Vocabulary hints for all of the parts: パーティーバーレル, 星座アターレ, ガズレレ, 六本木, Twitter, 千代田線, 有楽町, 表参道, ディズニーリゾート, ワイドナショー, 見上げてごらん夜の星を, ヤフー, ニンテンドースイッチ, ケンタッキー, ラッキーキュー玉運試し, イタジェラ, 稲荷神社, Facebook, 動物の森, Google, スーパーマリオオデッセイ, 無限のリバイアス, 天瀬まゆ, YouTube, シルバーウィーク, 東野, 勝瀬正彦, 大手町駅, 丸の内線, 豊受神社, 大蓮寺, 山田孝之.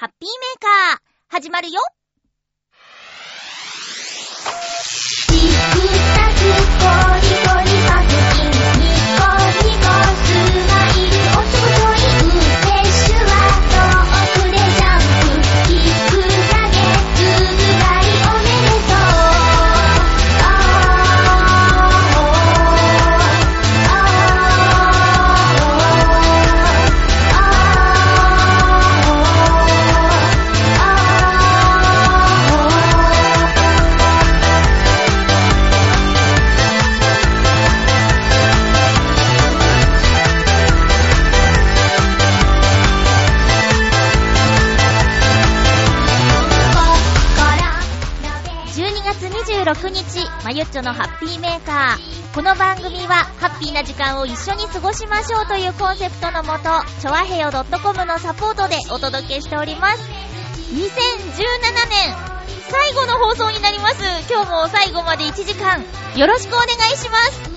ハッピーメーカー始まるよ。まゆっちょのハッピーメーカー。この番組はハッピーな時間を一緒に過ごしましょうというコンセプトのもと、ちょわへよ .com のサポートでお届けしております。2017年最後の放送になります。今日も最後まで1時間よろしくお願いします。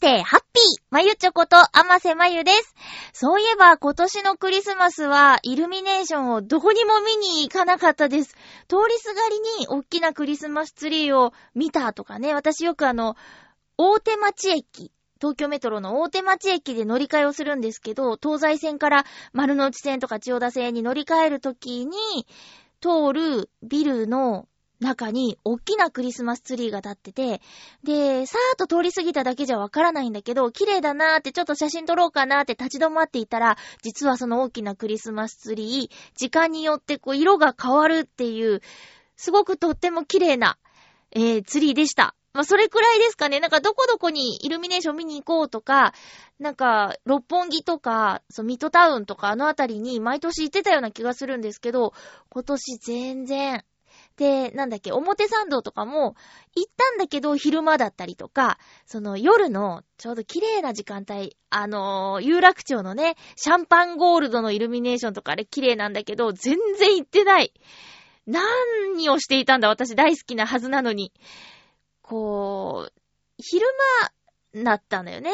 ハッピーまゆちょこと天瀬まゆです。そういえば今年のクリスマスはイルミネーションをどこにも見に行かなかったです。通りすがりに大きなクリスマスツリーを見たとかね、私よく大手町駅、東京メトロの大手町駅で乗り換えをするんですけど、東西線から丸の内線とか千代田線に乗り換えるときに通るビルの中に大きなクリスマスツリーが立ってて、でさーっと通り過ぎただけじゃわからないんだけど、綺麗だなーってちょっと写真撮ろうかなーって立ち止まっていたら、実はその大きなクリスマスツリー、時間によってこう色が変わるっていう、すごくとっても綺麗な、ツリーでした。まあ、それくらいですかね。どこどこにイルミネーション見に行こうとか、六本木とか、ミッドタウンとかあのあたりに毎年行ってたような気がするんですけど、今年全然で、表参道とかも行ったんだけど、昼間だったりとか、夜のちょうど綺麗な時間帯、有楽町のね、シャンパンゴールドのイルミネーションとかあれ綺麗なんだけど、全然行ってない。何をしていたんだ、私大好きなはずなのに。昼間だったんだよね。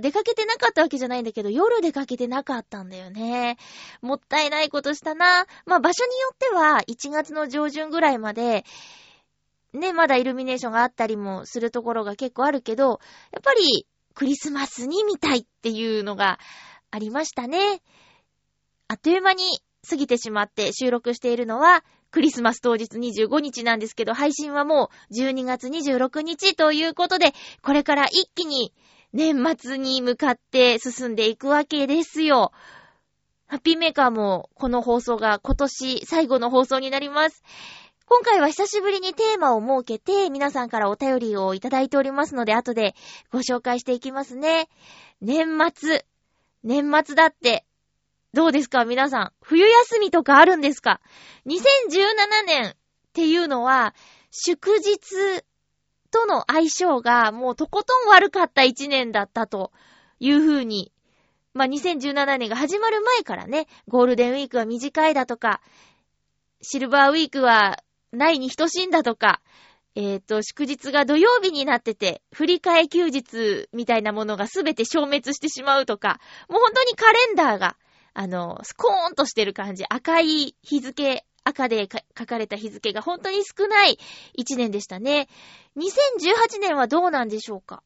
出かけてなかったわけじゃないんだけど、夜出かけてなかったんだよね。もったいないことしたな。まあ場所によっては1月の上旬ぐらいまでね、まだイルミネーションがあったりもするところが結構あるけど、やっぱりクリスマスに見たいっていうのがありましたね。あっという間に過ぎてしまって、収録しているのはクリスマス当日25日なんですけど、配信はもう12月26日ということで、これから一気に年末に向かって進んでいくわけですよ。ハッピーメーカーもこの放送が今年最後の放送になります。今回は久しぶりにテーマを設けて、皆さんからお便りをいただいておりますので、後でご紹介していきますね。年末だってどうですか皆さん、冬休みとかあるんですか？2017年っていうのは祝日との相性がもうとことん悪かった1年だったというふうに、まあ2017年が始まる前からね、ゴールデンウィークは短いだとか、シルバーウィークはないに等しいんだとか、祝日が土曜日になってて、振り替え休日みたいなものがすべて消滅してしまうとか、もう本当にカレンダーが、スコーンとしてる感じ、赤い日付、赤で書かれた日付が本当に少ない一年でしたね。2018年はどうなんでしょうか。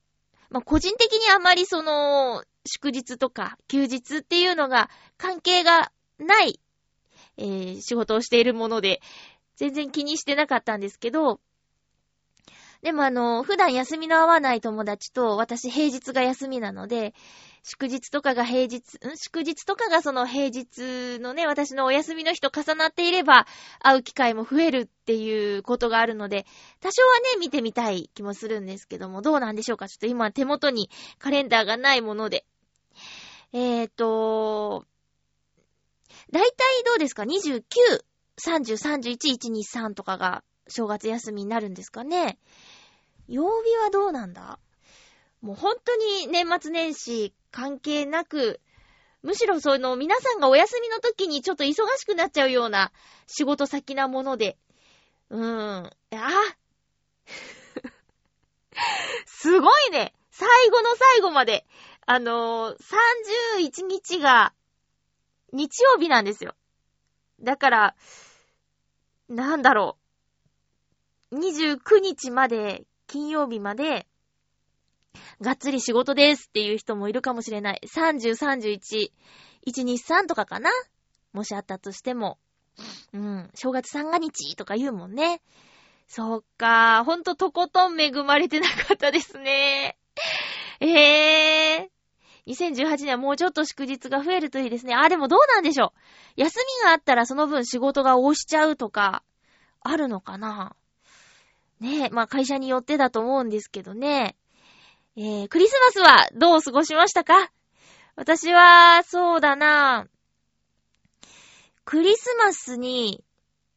まあ、個人的にあまりその、祝日とか休日っていうのが関係がない、仕事をしているもので、全然気にしてなかったんですけど、でも普段休みの合わない友達と、私平日が休みなので、祝日とかがその平日のね、私のお休みの日と重なっていれば、会う機会も増えるっていうことがあるので、多少はね、見てみたい気もするんですけども、どうなんでしょうか。ちょっと今手元にカレンダーがないもので。だいたいどうですか ?29、30、31、123とかが、正月休みになるんですかね。曜日はどうなんだ。もう本当に年末年始関係なく、むしろその皆さんがお休みの時にちょっと忙しくなっちゃうような仕事先なもので、すごいね。最後の最後まで、31日が日曜日なんですよ。だからなんだろう。29日まで、金曜日まで、がっつり仕事ですっていう人もいるかもしれない。30、31、123とかかな？もしあったとしても。正月三が日とか言うもんね。そうか。ほんととことん恵まれてなかったですね。2018年はもうちょっと祝日が増えるといいですね。あ、でもどうなんでしょう。休みがあったらその分仕事が押しちゃうとか、あるのかな？ねえ、まあ会社によってだと思うんですけどね。クリスマスはどう過ごしましたか？私は、そうだな。クリスマスに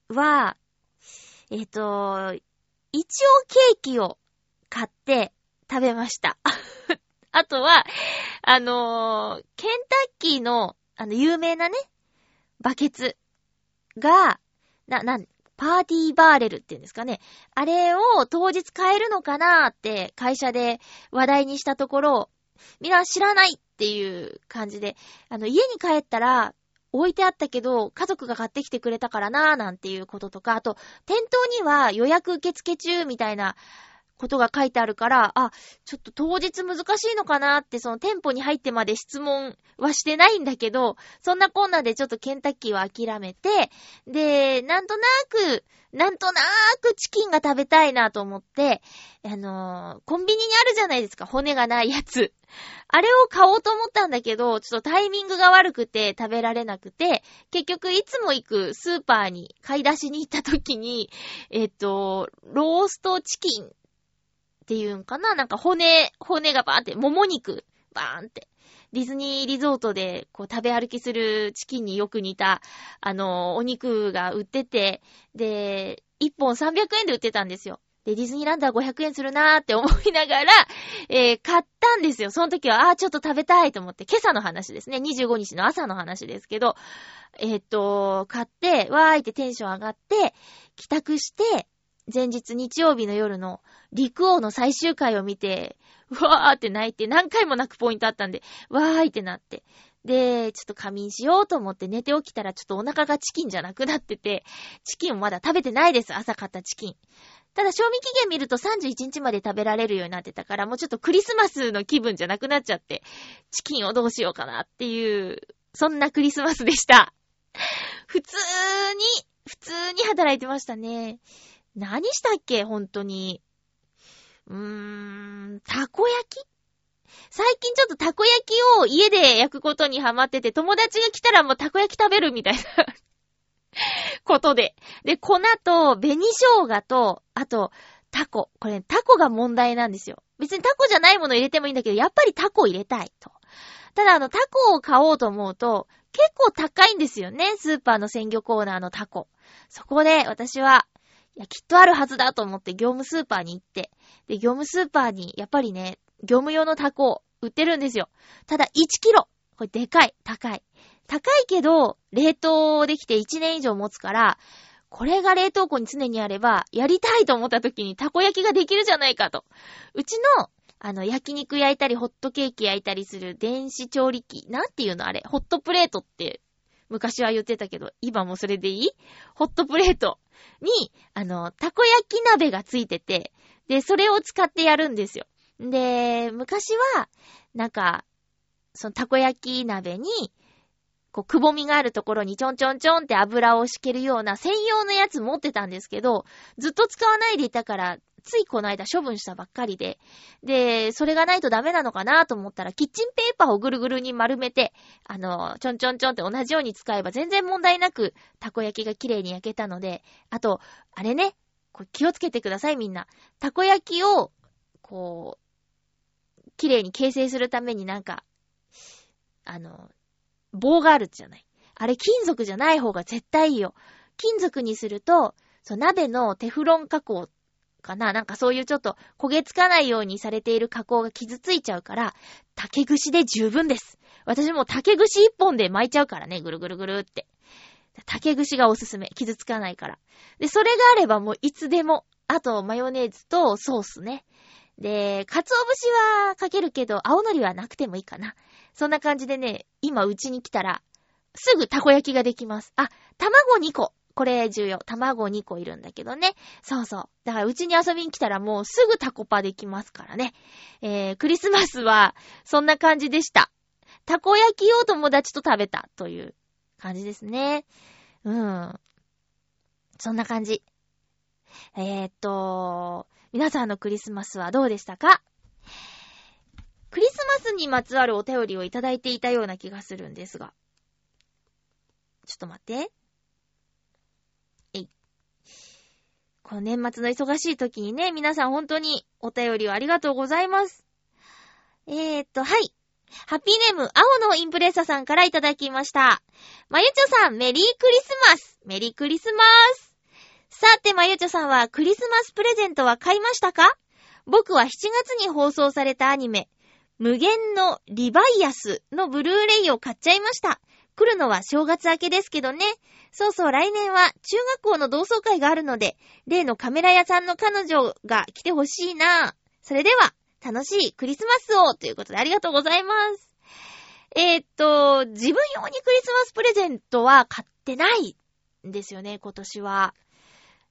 は、一応ケーキを買って食べました。あとは、ケンタッキーの、有名なね、バケツが、パーティーバーレルっていうんですかね。あれを当日買えるのかなーって会社で話題にしたところ、みんな知らないっていう感じで、家に帰ったら置いてあったけど、家族が買ってきてくれたからなーなんていうこととか、あと、店頭には予約受付中みたいなことが書いてあるから、あ、ちょっと当日難しいのかなーって、その店舗に入ってまで質問はしてないんだけど、そんなこんなでちょっとケンタッキーは諦めて、で、なんとなくチキンが食べたいなと思って、コンビニにあるじゃないですか、骨がないやつ。あれを買おうと思ったんだけど、ちょっとタイミングが悪くて食べられなくて、結局いつも行くスーパーに買い出しに行った時に、ローストチキン、っていうんかな、なんか骨がバーンって、もも肉、バーンって。ディズニーリゾートで、こう食べ歩きするチキンによく似た、お肉が売ってて、で、1本300円で売ってたんですよ。で、ディズニーランドは500円するなーって思いながら、買ったんですよ。その時は、ちょっと食べたいと思って、今朝の話ですね。25日の朝の話ですけど、買って、わーいってテンション上がって、帰宅して、前日日曜日の夜の陸王の最終回を見て、わーって泣いて、何回も泣くポイントあったんで、わーいってなって。で、ちょっと仮眠しようと思って寝て起きたらちょっとお腹がチキンじゃなくなってて、チキンをまだ食べてないです、朝買ったチキン。ただ賞味期限見ると31日まで食べられるようになってたから、もうちょっとクリスマスの気分じゃなくなっちゃって、チキンをどうしようかなっていう、そんなクリスマスでした。普通に働いてましたね。何したっけ本当に。たこ焼き？最近ちょっとたこ焼きを家で焼くことにハマってて、友達が来たらもうたこ焼き食べるみたいなことで。で、粉と紅生姜と、あとタコ。これタコが問題なんですよ。別にタコじゃないもの入れてもいいんだけど、やっぱりタコ入れたいと。ただタコを買おうと思うと、結構高いんですよね。スーパーの鮮魚コーナーのタコ。そこで私は、いや、きっとあるはずだと思って業務スーパーに行って。で、業務スーパーに、やっぱりね、業務用のタコ売ってるんですよ。ただ、1キロ。これでかい。高い。高いけど、冷凍できて1年以上持つから、これが冷凍庫に常にあれば、やりたいと思った時にたこ焼きができるじゃないかと。うちの、焼肉焼いたり、ホットケーキ焼いたりする電子調理器。なんていうのあれ、ホットプレートって、昔は言ってたけど、今もそれでいい？ホットプレートに、たこ焼き鍋がついてて、で、それを使ってやるんですよ。で、昔は、なんか、そのたこ焼き鍋に、こう、くぼみがあるところにちょんちょんちょんって油を敷けるような専用のやつ持ってたんですけど、ずっと使わないでいたから、ついこの間処分したばっかりで。で、それがないとダメなのかなと思ったら、キッチンペーパーをぐるぐるに丸めて、ちょんちょんちょんって同じように使えば全然問題なく、たこ焼きが綺麗に焼けたので、あと、あれね、これ気をつけてくださいみんな。たこ焼きを、こう、綺麗に形成するためになんか、棒があるじゃない。あれ金属じゃない方が絶対いいよ。金属にすると、そう鍋のテフロン加工かな、なんかそういうちょっと焦げつかないようにされている加工が傷ついちゃうから、竹串で十分です。私も竹串一本で巻いちゃうからね、ぐるぐるぐるって。竹串がおすすめ。傷つかないから。で、それがあればもういつでも。あと、マヨネーズとソースね。で、鰹節はかけるけど、青海苔はなくてもいいかな。そんな感じでね、今うちに来たら、すぐたこ焼きができます。あ、卵2個。これ重要。卵2個いるんだけどね。そうそう。だからうちに遊びに来たらもうすぐタコパできますからね。クリスマスは、そんな感じでした。たこ焼きを友達と食べたという感じですね。うん。そんな感じ。皆さんのクリスマスはどうでしたか？クリスマスにまつわるお便りをいただいていたような気がするんですが。ちょっと待って。この年末の忙しい時にね、皆さん本当にお便りをありがとうございます。はい。ハッピーネーム、青のインプレッサさんからいただきました。まゆちょさん、メリークリスマス。メリークリスマス。さて、まゆちょさんはクリスマスプレゼントは買いましたか？僕は7月に放送されたアニメ、無限のリバイアスのブルーレイを買っちゃいました。来るのは正月明けですけどね。そうそう、来年は中学校の同窓会があるので、例のカメラ屋さんの彼女が来てほしいな。それでは、楽しいクリスマスをということでありがとうございます。自分用にクリスマスプレゼントは買ってないんですよね、今年は。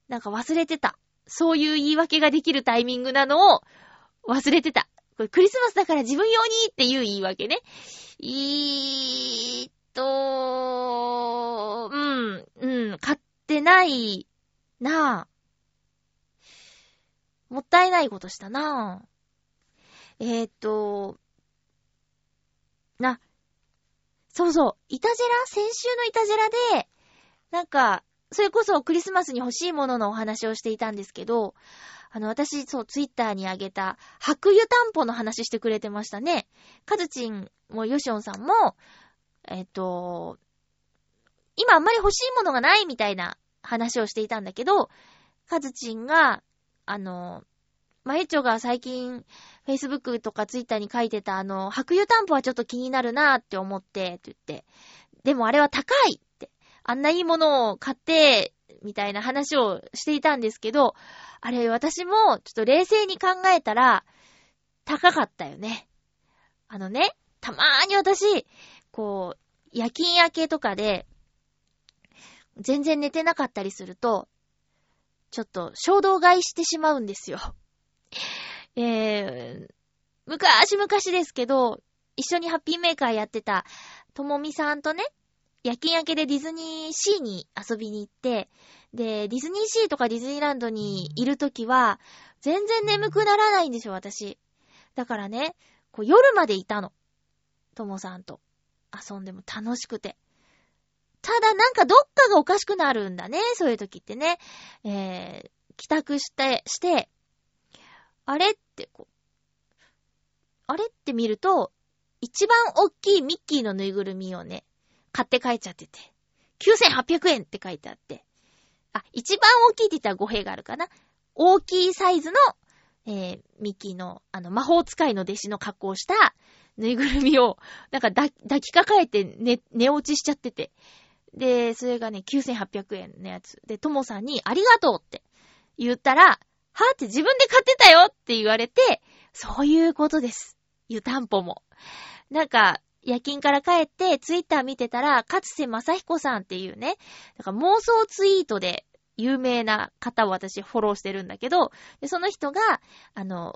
なんか忘れてた。そういう言い訳ができるタイミングなのを忘れてた。これクリスマスだから自分用にっていう言い訳ね。買ってないなぁ。もったいないことしたなぁ。そうそう、イタジェラ？先週のイタジェラで、なんか、それこそクリスマスに欲しいもののお話をしていたんですけど、私、そう、ツイッターにあげた、白湯たんぽの話してくれてましたね。カズチンもヨシオンさんも、今あんまり欲しいものがないみたいな話をしていたんだけど、カズチンが、まゆちょが最近、Facebook とか Twitter に書いてた白湯たんぽはちょっと気になるなーって思って、って言って、でもあれは高いって、あんないいものを買って、みたいな話をしていたんですけど、あれ私もちょっと冷静に考えたら、高かったよね。たまーに私、こう、夜勤明けとかで、全然寝てなかったりすると、ちょっと衝動買いしてしまうんですよ。昔ですけど、一緒にハッピーメーカーやってたともみさんとね、夜勤明けでディズニーシーに遊びに行って、で、ディズニーシーとかディズニーランドにいるときは、全然眠くならないんですよ、私。だからね、こう夜までいたの。ともさんと遊んでも楽しくて。ただなんかどっかがおかしくなるんだね、そういう時ってね。帰宅して、あれって見ると、一番大きいミッキーのぬいぐるみをね、買って帰っちゃってて、9800円って書いてあって、あ、一番大きいって言ったら語弊があるかな。大きいサイズの、ミッキーの、魔法使いの弟子の格好をした、ぬいぐるみを、なんか抱きかかえて寝落ちしちゃってて。で、それがね、9800円のやつ。で、ともさんにありがとうって言ったら、はぁって自分で買ってたよって言われて、そういうことです。湯たんぽも。なんか、夜勤から帰ってツイッター見てたら、勝瀬正彦さんっていうね、なんか妄想ツイートで有名な方を私フォローしてるんだけど、でその人が、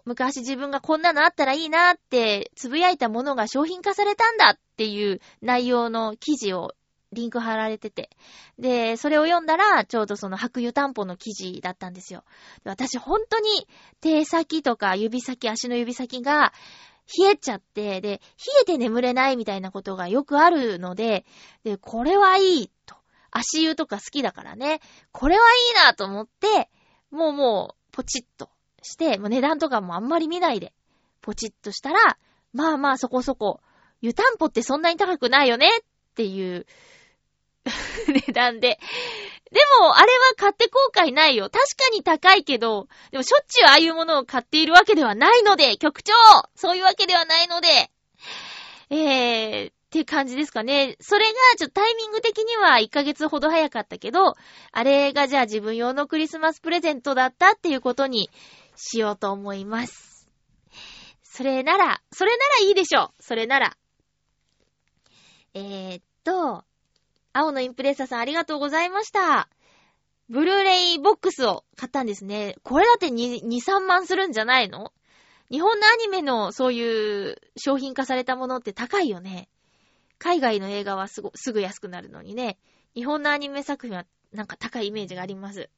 昔自分がこんなのあったらいいなってつぶやいたものが商品化されたんだっていう内容の記事をリンク貼られてて、でそれを読んだらちょうどその白湯たんぽの記事だったんですよ。で私本当に手先とか指先、足の指先が冷えちゃって、で冷えて眠れないみたいなことがよくあるので、でこれはいいと、足湯とか好きだからね、これはいいなと思って、もうポチッとして、もう値段とかもあんまり見ないでポチッとしたら、まあそこそこ湯たんぽってそんなに高くないよねっていう値段で。でも、あれは買って後悔ないよ。確かに高いけど、でもしょっちゅうああいうものを買っているわけではないので、局長！そういうわけではないので、って感じですかね。それが、ちょっとタイミング的には1ヶ月ほど早かったけど、あれがじゃあ自分用のクリスマスプレゼントだったっていうことにしようと思います。それならいいでしょう。それなら。青のインプレッサーさんありがとうございました。ブルーレイボックスを買ったんですね。これだって2、3万するんじゃないの？日本のアニメのそういう商品化されたものって高いよね。海外の映画はすぐ安くなるのにね。日本のアニメ作品はなんか高いイメージがあります。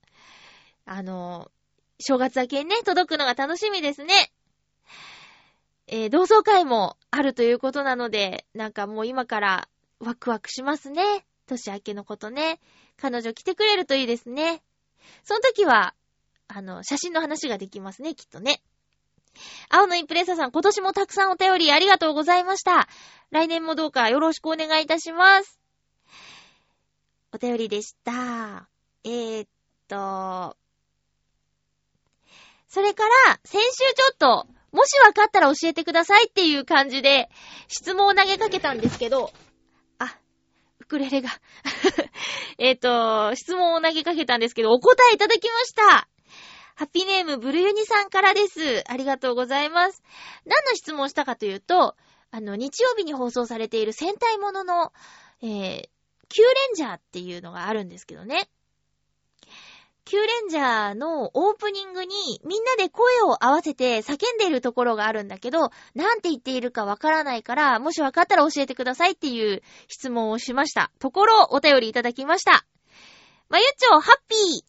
正月明けにね、届くのが楽しみですね。同窓会もあるということなので、なんかもう今からワクワクしますね。年明けのことね。彼女来てくれるといいですね。その時は、写真の話ができますね、きっとね。青のインプレッサーさん、今年もたくさんお便りありがとうございました。来年もどうかよろしくお願いいたします。お便りでした。それから、先週ちょっと、もしわかったら教えてくださいっていう感じで、質問を投げかけたんですけど、ウクレレが質問を投げかけたんですけど、お答えいただきました。ハピネームブルユニさんからです。ありがとうございます。何の質問したかというと、日曜日に放送されている戦隊ものの、キューレンジャーっていうのがあるんですけどね、キューレンジャーのオープニングにみんなで声を合わせて叫んでいるところがあるんだけど、なんて言っているかわからないから、もしわかったら教えてくださいっていう質問をしましたところ、お便りいただきました。まゆっちょ、ハッピー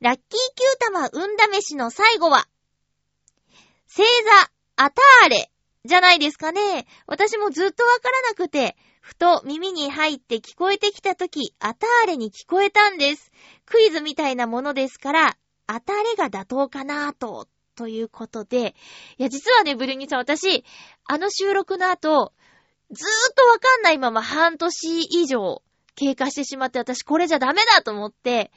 ラッキーキュー玉運試しの最後は星座アターレじゃないですかね。私もずっとわからなくて、ふと耳に入って聞こえてきたとき、アターレに聞こえたんです。クイズみたいなものですから、アターレが妥当かなぁということで。いや、実はね、ブルニーさん、私、収録の後、ずーっとわかんないまま半年以上経過してしまって、私これじゃダメだと思って、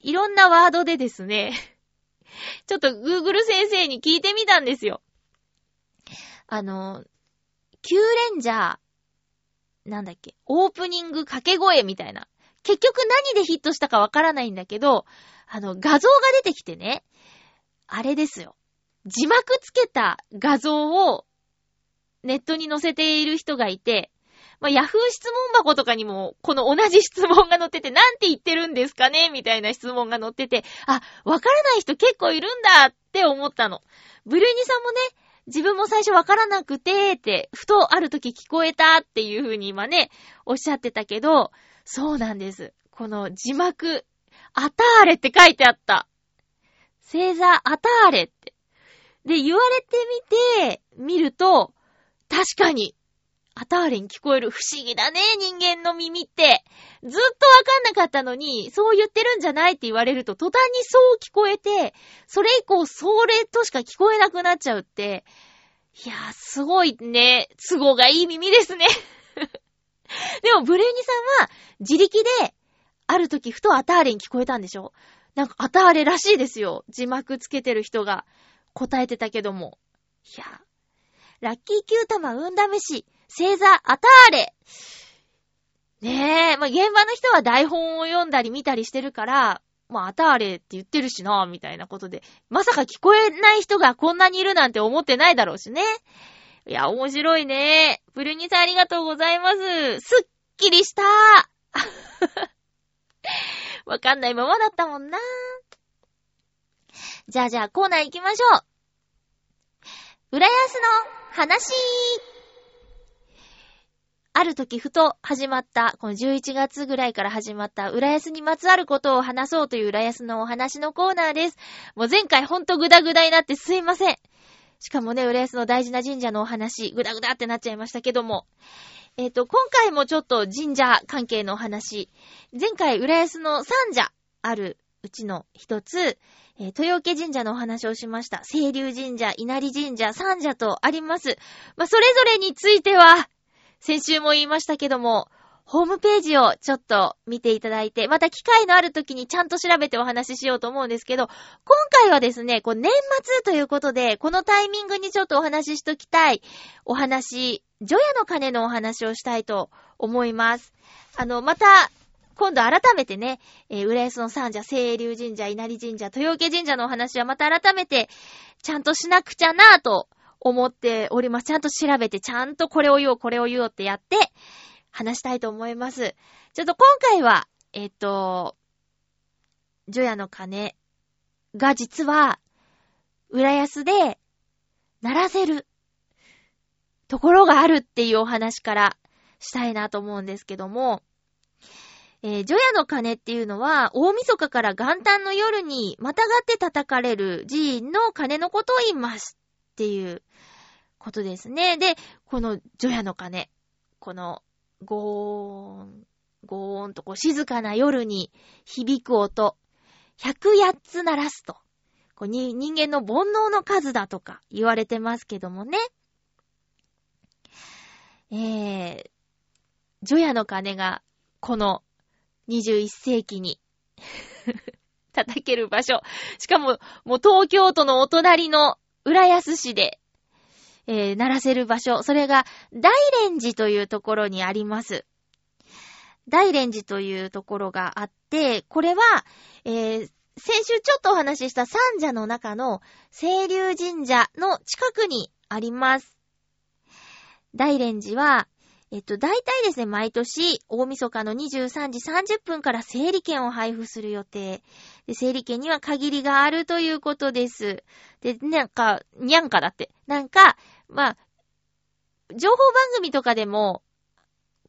いろんなワードでですね、ちょっと Google 先生に聞いてみたんですよ。キューレンジャー、なんだっけ、オープニング掛け声みたいな。結局何でヒットしたかわからないんだけど、画像が出てきてね、あれですよ。字幕つけた画像をネットに載せている人がいて、まあ、ヤフー質問箱とかにもこの同じ質問が載ってて、なんて言ってるんですかねみたいな質問が載ってて、あ、わからない人結構いるんだって思ったの。ブルーニさんもね、自分も最初わからなくてって、ふとある時聞こえたっていう風に今ね、おっしゃってたけど、そうなんです。この字幕、アターレって書いてあった。星座アターレって。で、言われてみて、見ると、確かに、アターレに聞こえる。不思議だね、人間の耳って。ずっとわかんなかったのに、そう言ってるんじゃないって言われると、途端にそう聞こえて、それ以降、それとしか聞こえなくなっちゃうって、いやー、すごいね。都合がいい耳ですね。でも、ブルーニさんは、自力で、ある時、ふとアターレに聞こえたんでしょ？なんか、アターレらしいですよ。字幕つけてる人が答えてたけども。いやー、ラッキーキュー玉運試し、星座アターレ。ねえ、まあ、現場の人は台本を読んだり見たりしてるから、まあ、あたあれって言ってるしな、みたいなことで、まさか聞こえない人がこんなにいるなんて思ってないだろうしね。いや、面白いね。ブルーニさんありがとうございます。すっきりした。わかんないままだったもんな。じゃあ、コーナー行きましょう。浦安の話。ある時ふと始まった、この11月ぐらいから始まった、浦安にまつわることを話そうという浦安のお話のコーナーです。もう前回ほんとグダグダになってすいません。しかもね、浦安の大事な神社のお話、グダグダってなっちゃいましたけども。今回もちょっと神社関係のお話。前回浦安の三社あるうちの一つ、豊受神社のお話をしました。清流神社、稲荷神社、三社とあります。まあ、それぞれについては、先週も言いましたけども、ホームページをちょっと見ていただいて、また機会のある時にちゃんと調べてお話ししようと思うんですけど、今回はですね、こう年末ということで、このタイミングにちょっとお話ししときたいお話、除夜の鐘のお話をしたいと思います。また、今度改めてね、浦安の三社、清流神社、稲荷神社、豊受神社のお話はまた改めて、ちゃんとしなくちゃなぁと思っております。ちゃんと調べて、ちゃんとこれを言おうってやって、話したいと思います。ちょっと今回は、除夜の鐘が実は、浦安で鳴らせるところがあるっていうお話からしたいなと思うんですけども、除夜の鐘っていうのは、大晦日から元旦の夜にまたがって叩かれる寺院の鐘のことを言いますっていうことですね。で、この除夜の鐘、この、ゴーン、ゴーンとこう静かな夜に響く音、108つ鳴らすと、こうに人間の煩悩の数だとか言われてますけどもね。除夜の鐘がこの21世紀に叩ける場所。しかも、もう東京都のお隣の浦安市で、鳴らせる場所。それが、大蓮寺というところにあります。大蓮寺というところがあって、これは、先週ちょっとお話しした三社の中の清流神社の近くにあります。大蓮寺は、大体ですね、毎年、大晦日の23時30分から整理券を配布する予定。で、整理券には限りがあるということです。で、まあ、情報番組とかでも、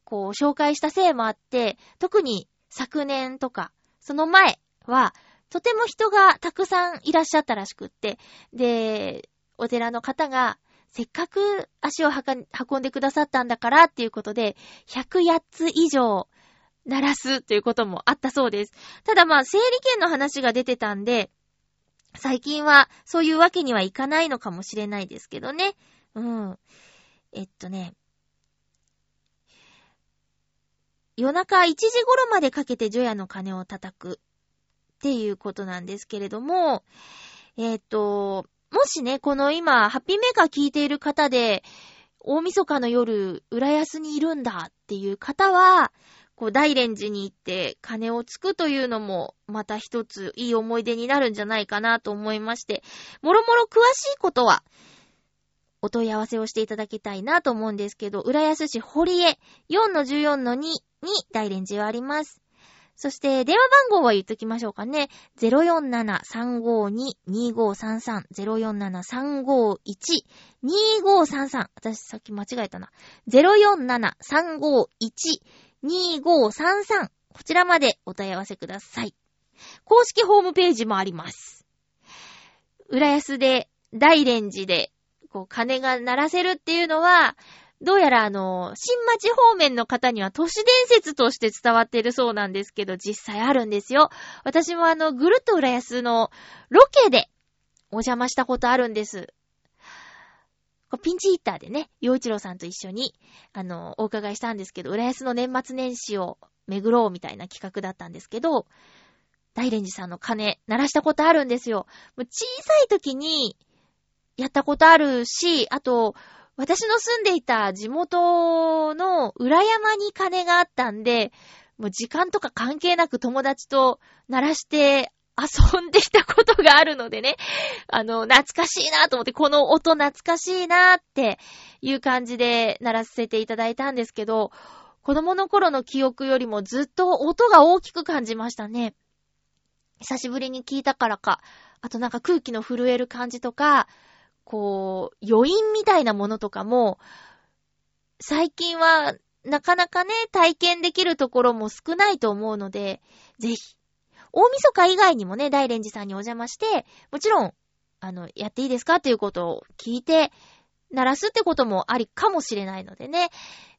こう、紹介したせいもあって、特に昨年とか、その前は、とても人がたくさんいらっしゃったらしくって、で、お寺の方が、せっかく足を運んでくださったんだからっていうことで、108つ以上鳴らすということもあったそうです。ただまあ、整理券の話が出てたんで、最近はそういうわけにはいかないのかもしれないですけどね。うん。夜中1時頃までかけて除夜の鐘を叩くっていうことなんですけれども、もしね、この今、ハッピーメーカー聞いている方で、大晦日の夜、浦安にいるんだっていう方は、こう、大蓮寺に行って鐘をつくというのも、また一ついい思い出になるんじゃないかなと思いまして、もろもろ詳しいことは、お問い合わせをしていただきたいなと思うんですけど、浦安市堀江 4-14-2 に大蓮寺はあります。そして、電話番号は言っときましょうかね。047-352-2533。047-351-2533。私さっき間違えたな。047-351-2533。こちらまでお問い合わせください。公式ホームページもあります。浦安で、大蓮寺で、こう、鐘が鳴らせるっていうのは、どうやら新町方面の方には都市伝説として伝わっているそうなんですけど、実際あるんですよ。私もぐるっと浦安のロケでお邪魔したことあるんです。ピンチヒッターでね、陽一郎さんと一緒に、お伺いしたんですけど、浦安の年末年始を巡ろうみたいな企画だったんですけど、大蓮寺さんの鐘鳴らしたことあるんですよ。もう小さい時にやったことあるし、あと、私の住んでいた地元の裏山に鐘があったんで、もう時間とか関係なく友達と鳴らして遊んできたことがあるのでね、懐かしいなと思って、この音懐かしいなっていう感じで鳴らせていただいたんですけど、子供の頃の記憶よりもずっと音が大きく感じましたね。久しぶりに聞いたからか、あとなんか空気の震える感じとか、こう余韻みたいなものとかも最近はなかなかね体験できるところも少ないと思うので、ぜひ大晦日以外にもね大連寺さんにお邪魔して、もちろんやっていいですかっていうことを聞いて鳴らすってこともありかもしれないのでね、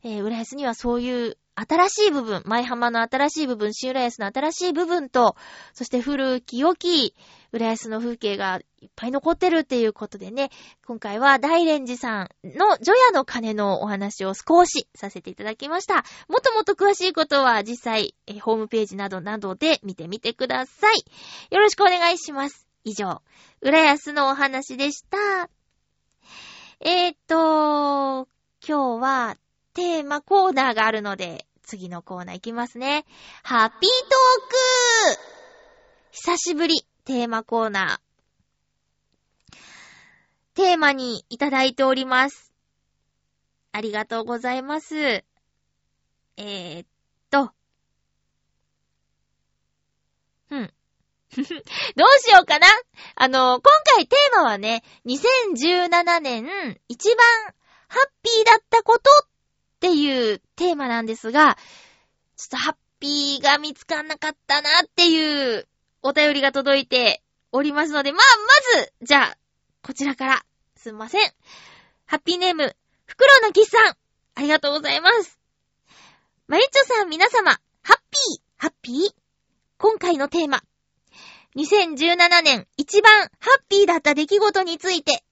浦安にはそういう新しい部分、舞浜の新しい部分、新浦安の新しい部分と、そして古き良き浦安の風景がいっぱい残ってるっていうことでね、今回は大連寺さんの除夜の鐘のお話を少しさせていただきました。もっともっと詳しいことは実際、ホームページなどなどで見てみてください。よろしくお願いします。以上、浦安のお話でした。今日はテーマコーナーがあるので、次のコーナーいきますね。ハッピートーク！久しぶり、テーマコーナー。テーマにいただいております。ありがとうございます。どうしようかな。今回テーマはね、2017年一番ハッピーだったことっていうテーマなんですが、ちょっとハッピーが見つかんなかったなっていうお便りが届いておりますので、まず、じゃあ、こちらから、すんません。ハッピーネーム、フクロウのキスさん、ありがとうございます。まゆっちょさん、皆様、ハッピー、ハッピー。今回のテーマ、2017年一番ハッピーだった出来事について。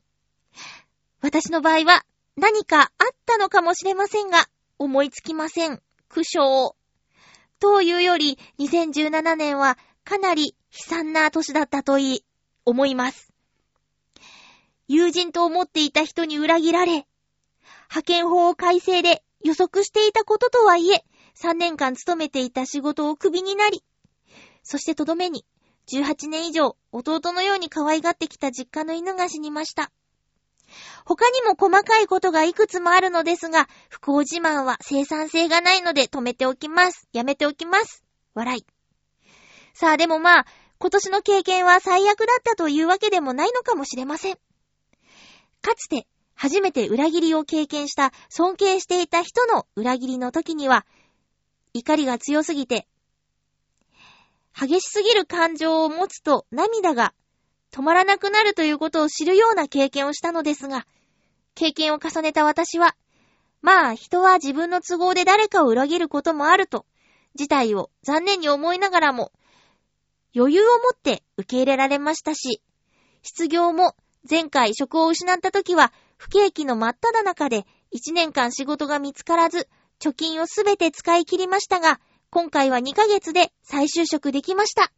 私の場合は何かあったのかもしれませんが、思いつきません。苦笑。というより、2017年はかなり悲惨な年だったと思います。友人と思っていた人に裏切られ、派遣法改正で予測していたこととはいえ、3年間勤めていた仕事をクビになり、そしてとどめに、18年以上、弟のように可愛がってきた実家の犬が死にました。他にも細かいことがいくつもあるのですが、不幸自慢は生産性がないので止めておきます。やめておきます。笑い。さあでもまあ、今年の経験は最悪だったというわけでもないのかもしれません。かつて、初めて裏切りを経験した、尊敬していた人の裏切りの時には、怒りが強すぎて、激しすぎる感情を持つと涙が止まらなくなるということを知るような経験をしたのですが、経験を重ねた私は、まあ人は自分の都合で誰かを裏切ることもあると、事態を残念に思いながらも、余裕を持って受け入れられましたし、失業も前回職を失った時は不景気の真っ只中で1年間仕事が見つからず、貯金をすべて使い切りましたが、今回は2ヶ月で再就職できました。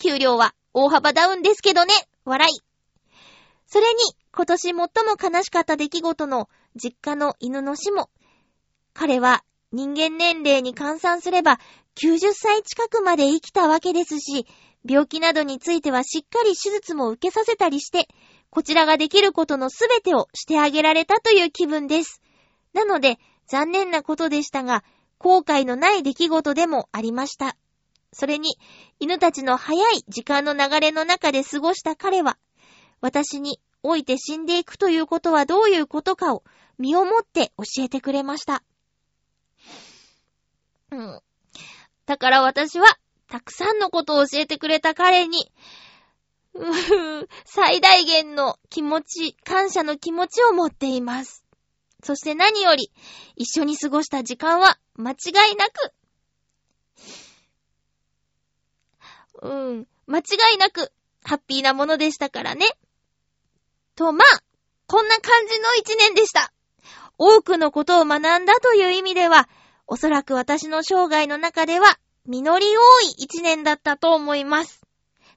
給料は大幅ダウンですけどね。笑い。それに今年最も悲しかった出来事の実家の犬の死も、彼は人間年齢に換算すれば90歳近くまで生きたわけですし、病気などについてはしっかり手術も受けさせたりして、こちらができることのすべてをしてあげられたという気分です。なので残念なことでしたが、後悔のない出来事でもありました。それに、犬たちの早い時間の流れの中で過ごした彼は、私に老いて死んでいくということはどういうことかを身をもって教えてくれました。だから私は、たくさんのことを教えてくれた彼に、最大限の気持ち、感謝の気持ちを持っています。そして何より、一緒に過ごした時間は間違いなく、間違いなくハッピーなものでしたからね。とまあ、こんな感じの一年でした。多くのことを学んだという意味では、おそらく私の生涯の中では、実り多い一年だったと思います。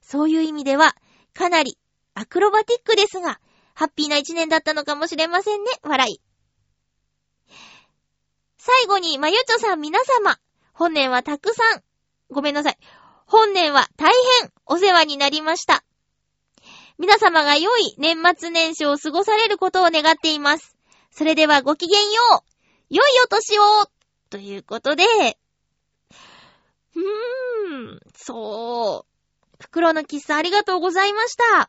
そういう意味では、かなりアクロバティックですが、ハッピーな一年だったのかもしれませんね。笑い。最後にまゆちょさん皆様、本年はたくさん、ごめんなさい。本年は大変お世話になりました。皆様が良い年末年始を過ごされることを願っています。それではごきげんよう。良いお年をということで、そう。袋の喫茶ありがとうございました。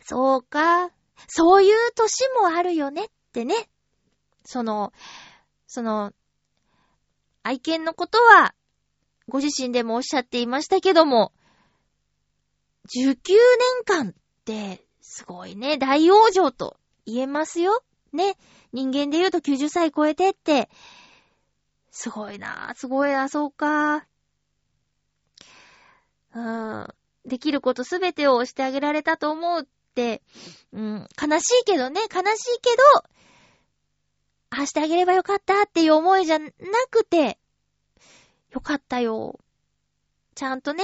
そうか。そういう年もあるよねってね。愛犬のことは、ご自身でもおっしゃっていましたけども、19年間って、すごいね、大往生と言えますよ。ね。人間で言うと90歳超えてって、すごいな、そうか。できることすべてをしてあげられたと思うって、悲しいけど、ああしてあげればよかったっていう思いじゃなくて、よかったよ。ちゃんと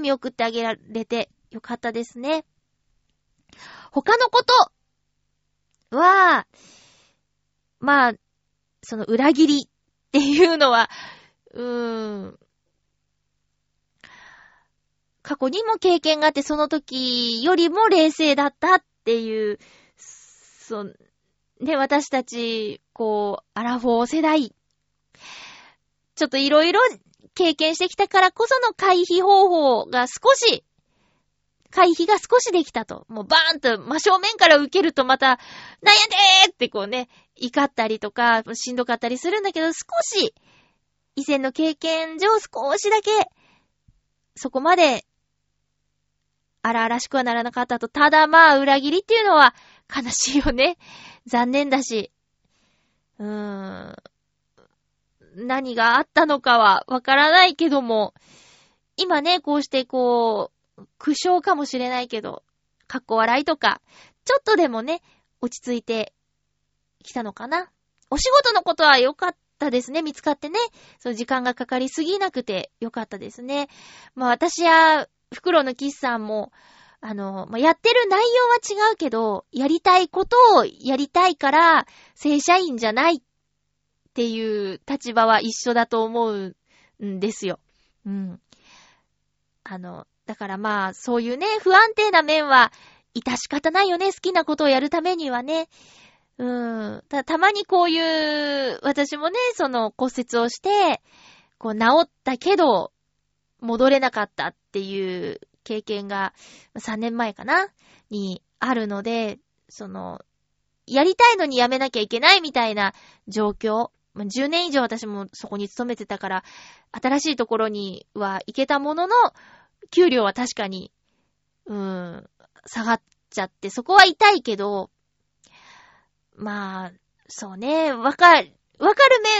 見送ってあげられてよかったですね。他のことは、まあ、その裏切りっていうのは、過去にも経験があって、その時よりも冷静だったっていう、私たち、アラフォー世代、ちょっといろいろ経験してきたからこその回避が少しできたと。もうバーンと真正面から受けるとまた、なんやでーって怒ったりとか、しんどかったりするんだけど、少し、以前の経験上少しだけ、そこまで、荒々しくはならなかったと。ただまあ、裏切りっていうのは悲しいよね。残念だし。何があったのかはわからないけども、今ね、こうして苦笑かもしれないけど、かっこ笑いとか、ちょっとでもね、落ち着いてきたのかな。お仕事のことは良かったですね、見つかってね。そう、時間がかかりすぎなくて良かったですね。まあ私や、フクロウのキスさんも、やってる内容は違うけど、やりたいことをやりたいから、正社員じゃないっていう立場は一緒だと思うんですよ。うん。だからまあ、そういうね、不安定な面は、致し方ないよね。好きなことをやるためにはね。たまにこういう、私もね、骨折をして、治ったけど、戻れなかったっていう経験が、3年前かなにあるので、やりたいのにやめなきゃいけないみたいな状況。10年以上私もそこに勤めてたから、新しいところには行けたものの、給料は確かに、下がっちゃって、そこは痛いけど、まあ、そうね、わかる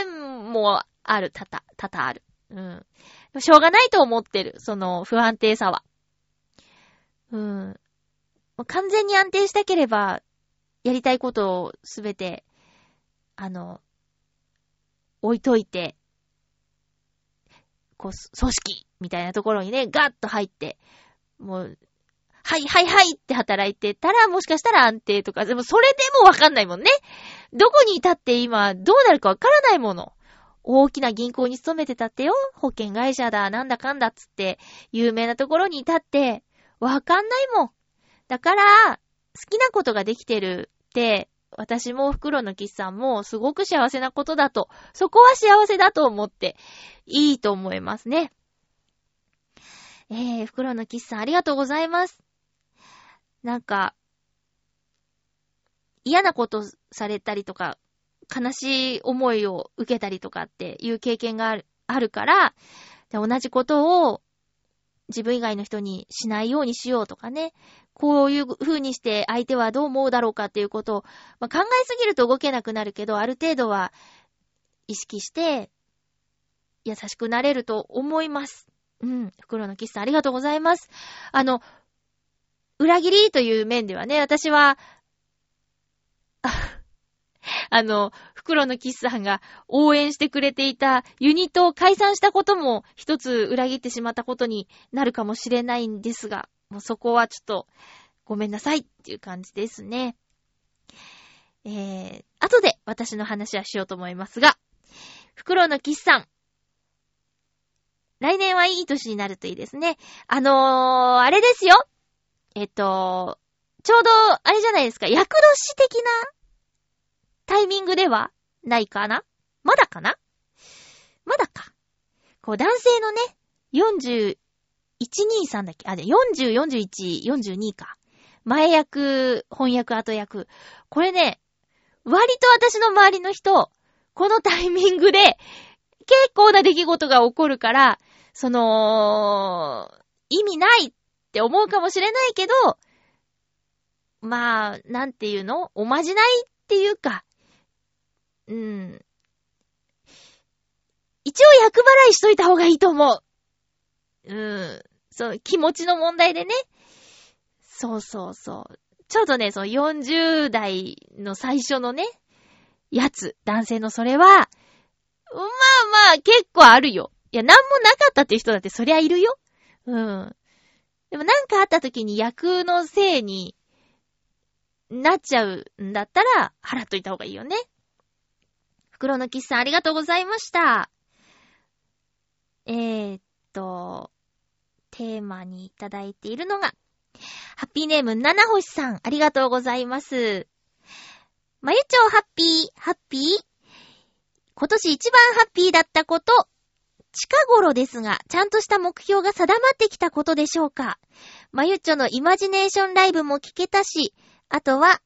面もある、多々ある。しょうがないと思ってる、不安定さは。完全に安定したければ、やりたいことをすべて、置いといて、組織みたいなところにね、ガッと入って、もう、はいって働いてたら、もしかしたら安定とか、でもそれでもわかんないもんね。どこにいたって今、どうなるかわからないもの。大きな銀行に勤めてたってよ。保険会社だ、なんだかんだっつって、有名なところにいたって、わかんないもん。だから、好きなことができてるって、私も袋のキスさんもすごく幸せなことだと、そこは幸せだと思っていいと思いますね。袋のキスさんありがとうございます。なんか、嫌なことされたりとか、悲しい思いを受けたりとかっていう経験があるから、同じことを自分以外の人にしないようにしようとかね、こういう風にして相手はどう思うだろうかっていうことを、まあ、考えすぎると動けなくなるけど、ある程度は意識して優しくなれると思います。袋のキスさんありがとうございます。裏切りという面ではね、私は、袋のキスさんが応援してくれていたユニットを解散したことも一つ裏切ってしまったことになるかもしれないんですが、もうそこはちょっとごめんなさいっていう感じですね。後で私の話はしようと思いますが、フクロウのキスさん、来年はいい年になるといいですね。あれですよ。ちょうどあれじゃないですか、厄年的なタイミングではないかな、まだかな、まだか。こう男性のね、4123だっけ、あ、で40、41、42か。前役、翻訳、後役。これね、割と私の周りの人、このタイミングで結構な出来事が起こるから、意味ないって思うかもしれないけど、まあ、なんていうの？おまじないっていうか、うん。一応厄払いしといた方がいいと思う。うん。そう、気持ちの問題でね。そうそうそう。ちょうどね、その40代の最初のね、やつ、男性のそれは、まあまあ結構あるよ。いや、なんもなかったっていう人だってそりゃいるよ。うん。でもなんかあった時に役のせいになっちゃうんだったら、払っといた方がいいよね。袋のキスさん、ありがとうございました。テーマにいただいているのが、ハッピーネーム七星さん、ありがとうございます。まゆちょハッピー、ハッピー。今年一番ハッピーだったこと、近頃ですが、ちゃんとした目標が定まってきたことでしょうか。まゆちょのイマジネーションライブも聞けたし、あとは、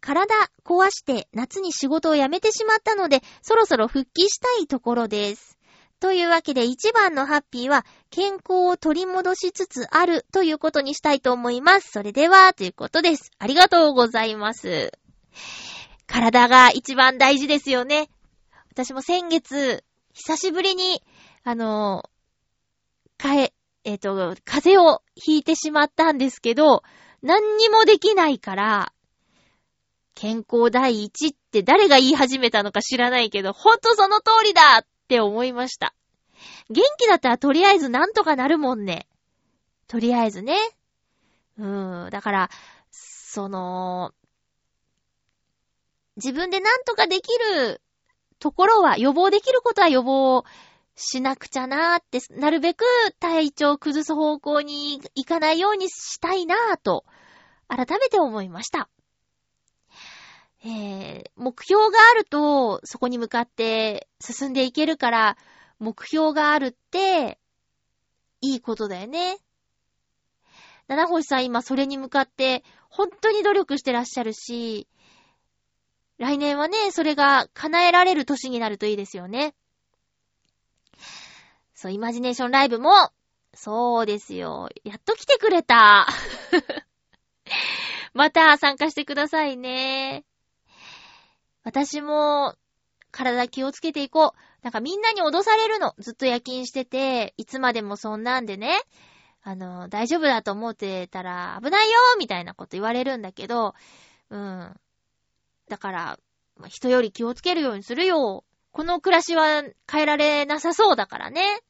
体壊して夏に仕事を辞めてしまったので、そろそろ復帰したいところです。というわけで一番のハッピーは健康を取り戻しつつあるということにしたいと思います。それではということです。ありがとうございます。体が一番大事ですよね。私も先月久しぶりに風邪をひいてしまったんですけど、何にもできないから健康第一って誰が言い始めたのか知らないけど、ほんとその通りだ。って思いました。元気だったらとりあえずなんとかなるもんね。とりあえずね。だから、自分でなんとかできるところは、予防できることは予防しなくちゃなーって、なるべく体調を崩す方向にいかないようにしたいなーと、改めて思いました。目標があるとそこに向かって進んでいけるから、目標があるっていいことだよね。七星さん、今それに向かって本当に努力してらっしゃるし、来年はね、それが叶えられる年になるといいですよね。そう、イマジネーションライブもそうですよ。やっと来てくれたまた参加してくださいね。私も体気をつけていこう。なんかみんなに脅されるの。ずっと夜勤してて、いつまでもそんなんでね、大丈夫だと思ってたら危ないよみたいなこと言われるんだけど、だから人より気をつけるようにするよ。この暮らしは変えられなさそうだからね。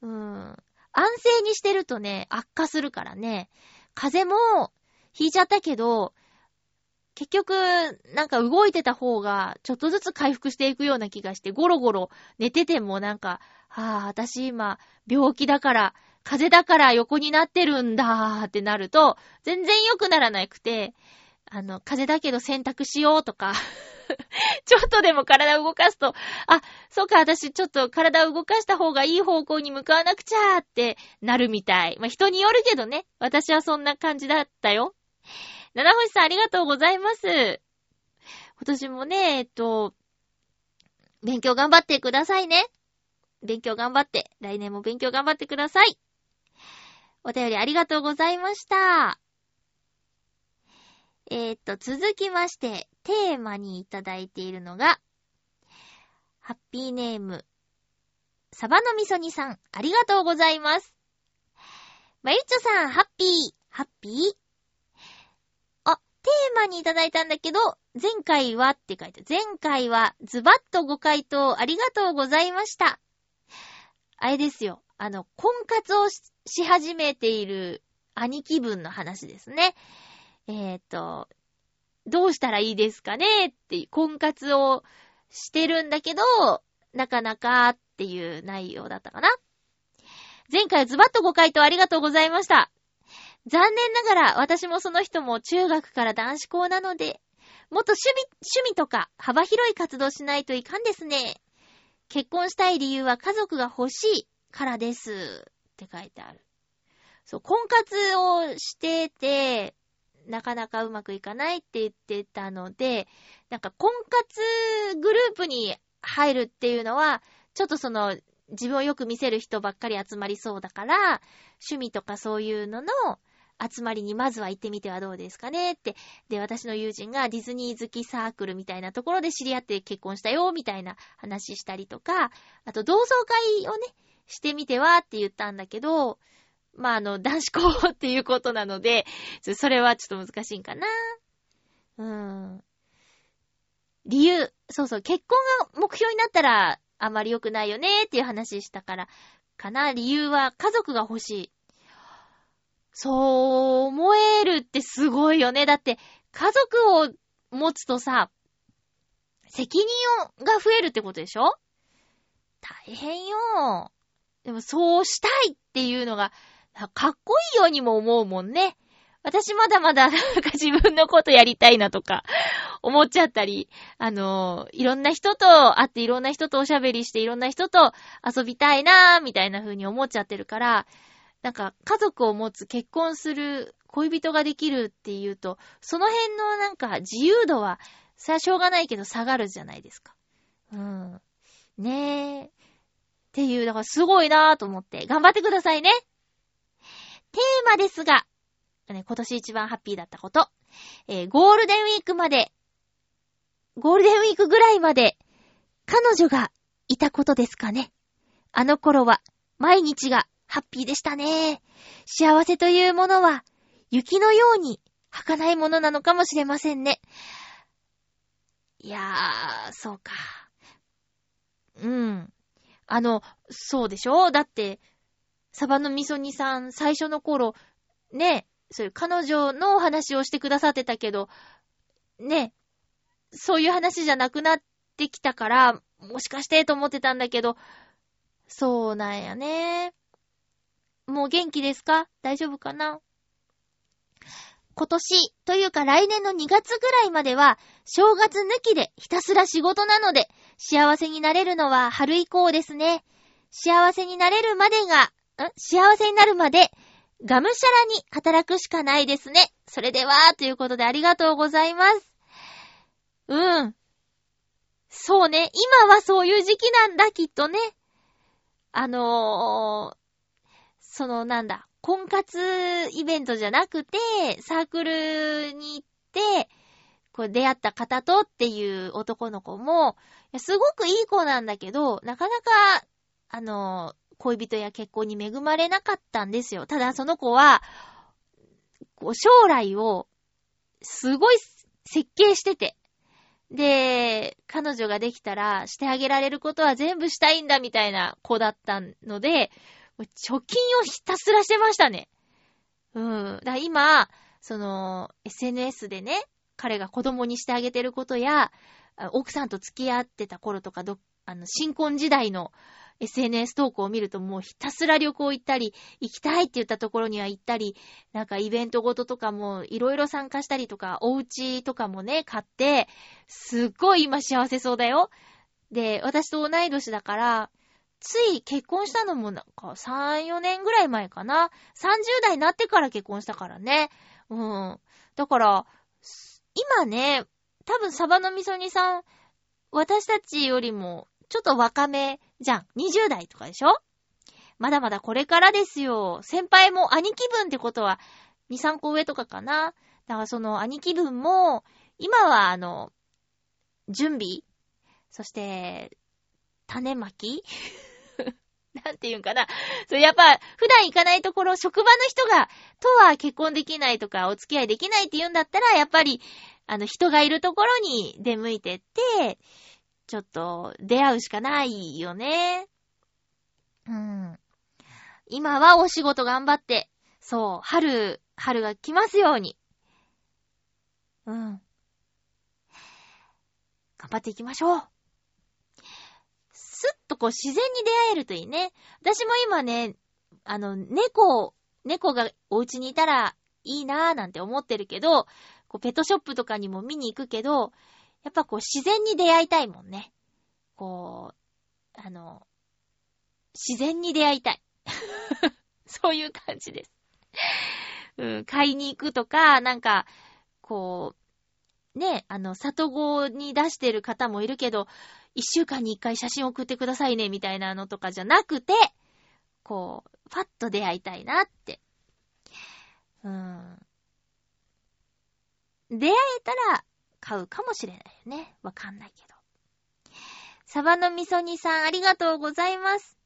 安静にしてるとね、悪化するからね。風邪もひいちゃったけど、結局、なんか動いてた方が、ちょっとずつ回復していくような気がして、ゴロゴロ寝ててもなんか、私今、病気だから、風邪だから横になってるんだーってなると、全然良くならなくて、風邪だけど洗濯しようとか、ちょっとでも体を動かすと、そうか、私ちょっと体を動かした方がいい方向に向かわなくちゃーってなるみたい。まあ、人によるけどね、私はそんな感じだったよ。七星さん、ありがとうございます。今年もね、勉強頑張ってくださいね。勉強頑張って、来年も勉強頑張ってください。お便りありがとうございました。続きまして、テーマにいただいているのが、ハッピーネーム、サバのみそにさん、ありがとうございます。まゆっちょさん、ハッピー、ハッピー。テーマにいただいたんだけど、前回はって書いて、前回はズバッとご回答ありがとうございました。あれですよ。婚活を し始めている兄貴分の話ですね。どうしたらいいですかねっていう、婚活をしてるんだけど、なかなかっていう内容だったかな。前回ズバッとご回答ありがとうございました。残念ながら私もその人も中学から男子校なので、もっと趣味とか幅広い活動しないといかんですね。結婚したい理由は家族が欲しいからですって書いてある。そう、婚活をしてて、なかなかうまくいかないって言ってたので、なんか婚活グループに入るっていうのは、ちょっとその自分をよく見せる人ばっかり集まりそうだから、趣味とかそういうのの集まりにまずは行ってみてはどうですかねって。で、私の友人がディズニー好きサークルみたいなところで知り合って結婚したよみたいな話したりとか、あと同窓会をね、してみてはって言ったんだけど、まあ、男子校っていうことなので、それはちょっと難しいんかな。理由。そうそう。結婚が目標になったら、あまり良くないよねっていう話したから、かな。理由は家族が欲しい。そう思えるってすごいよね。だって、家族を持つとさ、責任が増えるってことでしょ？大変よ。でもそうしたいっていうのがかっこいいようにも思うもんね。私まだまだなんか自分のことやりたいなとか思っちゃったり、いろんな人と会っていろんな人とおしゃべりしていろんな人と遊びたいなーみたいな風に思っちゃってるから、なんか家族を持つ、結婚する、恋人ができるっていうと、その辺のなんか自由度はさ、しょうがないけど下がるじゃないですか。ねえ。っていう、だからすごいなぁと思って、頑張ってくださいね。テーマですが、ね、今年一番ハッピーだったこと、ゴールデンウィークまで、ゴールデンウィークぐらいまで、彼女がいたことですかね。あの頃は、毎日がハッピーでしたね。幸せというものは、雪のように儚いものなのかもしれませんね。いやー、そうか。うん。そうでしょ？だって、サバのみそ煮さん、最初の頃、ね、そういう彼女のお話をしてくださってたけど、ね、そういう話じゃなくなってきたから、もしかしてと思ってたんだけど、そうなんやね。もう元気ですか？大丈夫かな？今年というか来年の2月ぐらいまでは正月抜きでひたすら仕事なので幸せになれるのは春以降ですね。幸せになるまでがむしゃらに働くしかないですね。それではということでありがとうございます。そうね。今はそういう時期なんだきっとね。婚活イベントじゃなくて、サークルに行って、こう出会った方とっていう男の子も、すごくいい子なんだけど、なかなか、恋人や結婚に恵まれなかったんですよ。ただその子は、こう将来を、すごい設計してて。で、彼女ができたら、してあげられることは全部したいんだみたいな子だったので、貯金をひたすらしてましたね。だから今、SNS でね、彼が子供にしてあげてることや、奥さんと付き合ってた頃とか、新婚時代の SNS 投稿を見るともうひたすら旅行行ったり、行きたいって言ったところには行ったり、なんかイベントごととかもいろいろ参加したりとか、お家とかもね、買って、すっごい今幸せそうだよ。で、私と同い年だから、つい結婚したのもなんか3、4年ぐらい前かな。30代になってから結婚したからね。だから、今ね、多分サバのみそ煮さん、私たちよりもちょっと若めじゃん。20代とかでしょ？まだまだこれからですよ。先輩も兄貴分ってことは2、3個上とかかな。だからその兄貴分も、今は準備？そして、種まきなんていうんかな。そう、やっぱ、普段行かないところ、職場の人が、とは結婚できないとか、お付き合いできないって言うんだったら、やっぱり、人がいるところに出向いてって、ちょっと、出会うしかないよね。今はお仕事頑張って、そう、春が来ますように。頑張っていきましょう。すっとこう自然に出会えるといいね。私も今ね、猫がお家にいたらいいなーなんて思ってるけど、こうペットショップとかにも見に行くけど、やっぱこう自然に出会いたいもんね。こう、自然に出会いたい。そういう感じです。うん、買いに行くとか、なんか、こう、ね、里子に出してる方もいるけど、1週間に1回写真送ってくださいね、みたいなのとかじゃなくて、こう、パッと出会いたいなって。出会えたら買うかもしれないよね。わかんないけど。サバのみそ煮さん、ありがとうございます。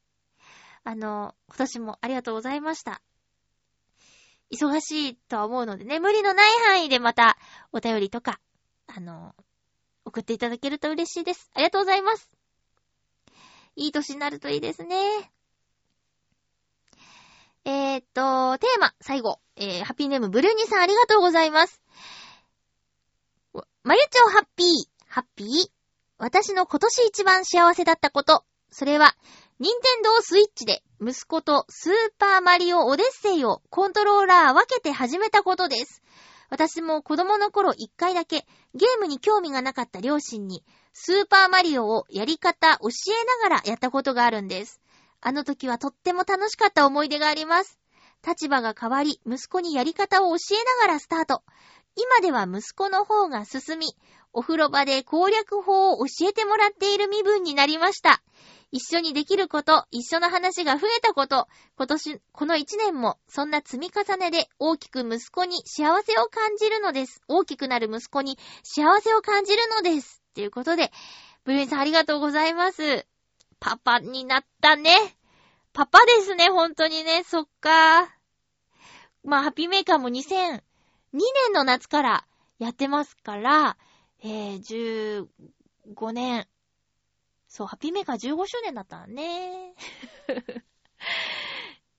今年もありがとうございました。忙しいとは思うのでね、無理のない範囲でまたお便りとか、送っていただけると嬉しいです。ありがとうございます。いい年になるといいですね。テーマ、最後。ハッピーネーム、ブルーニさん、ありがとうございます。まゆちょハッピー、ハッピー。私の今年一番幸せだったこと。それは、ニンテンドースイッチで息子とスーパーマリオオデッセイをコントローラー分けて始めたことです。私も子供の頃1回だけゲームに興味がなかった両親にスーパーマリオをやり方教えながらやったことがあるんです。あの時はとっても楽しかった思い出があります。立場が変わり息子にやり方を教えながらスタート。今では息子の方が進み、お風呂場で攻略法を教えてもらっている身分になりました。一緒にできること、一緒の話が増えたこと、今年、この1年も、そんな積み重ねで大きく息子に幸せを感じるのです。大きくなる息子に幸せを感じるのです。ということで、ブルーンさんありがとうございます。パパになったね。パパですね、本当にね。そっか。まあ、ハッピーメーカーも2002年の夏からやってますから、15年。そう、ハッピーメーカー15周年だったね。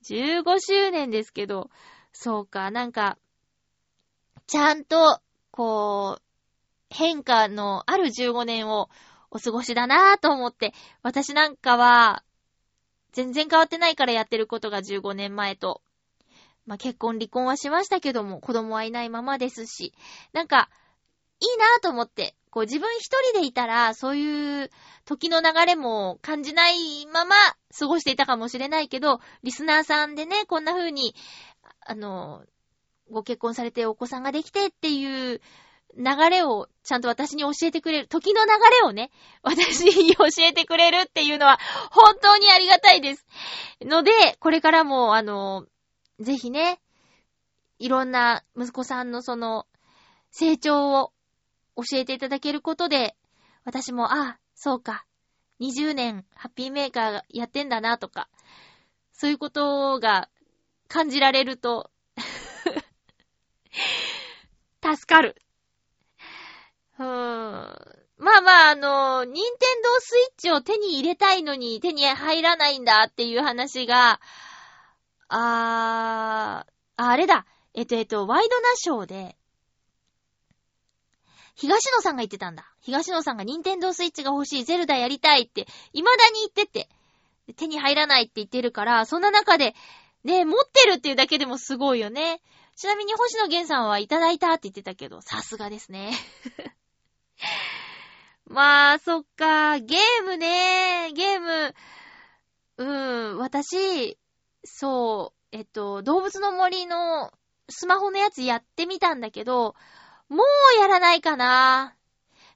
15周年ですけど、そうか、なんか、ちゃんと、こう、変化のある15年をお過ごしだなぁと思って、私なんかは、全然変わってないからやってることが15年前と、まあ、結婚、離婚はしましたけども、子供はいないままですし、なんか、いいなぁと思って、こう自分一人でいたら、そういう時の流れも感じないまま過ごしていたかもしれないけど、リスナーさんでね、こんな風に、ご結婚されてお子さんができてっていう流れをちゃんと私に教えてくれる、時の流れをね、私に教えてくれるっていうのは本当にありがたいです。ので、これからも、ぜひね、いろんな息子さんのその成長を教えていただけることで、私も、あ、そうか、20年ハッピーメーカーやってんだなとか、そういうことが感じられると助かる。まあまあ、ニンテンドースイッチを手に入れたいのに手に入らないんだっていう話が、あれだ、ワイドナショーで、東野さんが言ってたんだ。東野さんが任天堂スイッチが欲しい、ゼルダやりたいって、未だに言ってて、手に入らないって言ってるから、そんな中で、ね、持ってるっていうだけでもすごいよね。ちなみに星野源さんはいただいたって言ってたけど、さすがですね。まあ、そっか、ゲームね、ゲーム、私、そう、動物の森のスマホのやつやってみたんだけど、もうやらないかな。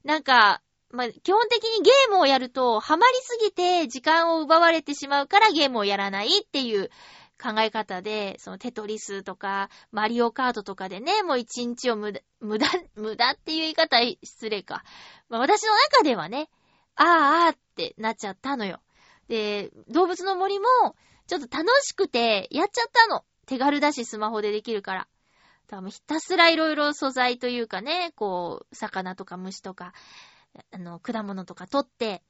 なんか、まあ、基本的にゲームをやるとハマりすぎて時間を奪われてしまうからゲームをやらないっていう考え方で、そのテトリスとかマリオカートとかでね、もう一日を無駄っていう言い方失礼か。まあ、私の中ではね、あーあーってなっちゃったのよ。で、動物の森もちょっと楽しくてやっちゃったの。手軽だしスマホでできるから。ひたすらいろいろ素材というかね、こう、魚とか虫とか、果物とか取って、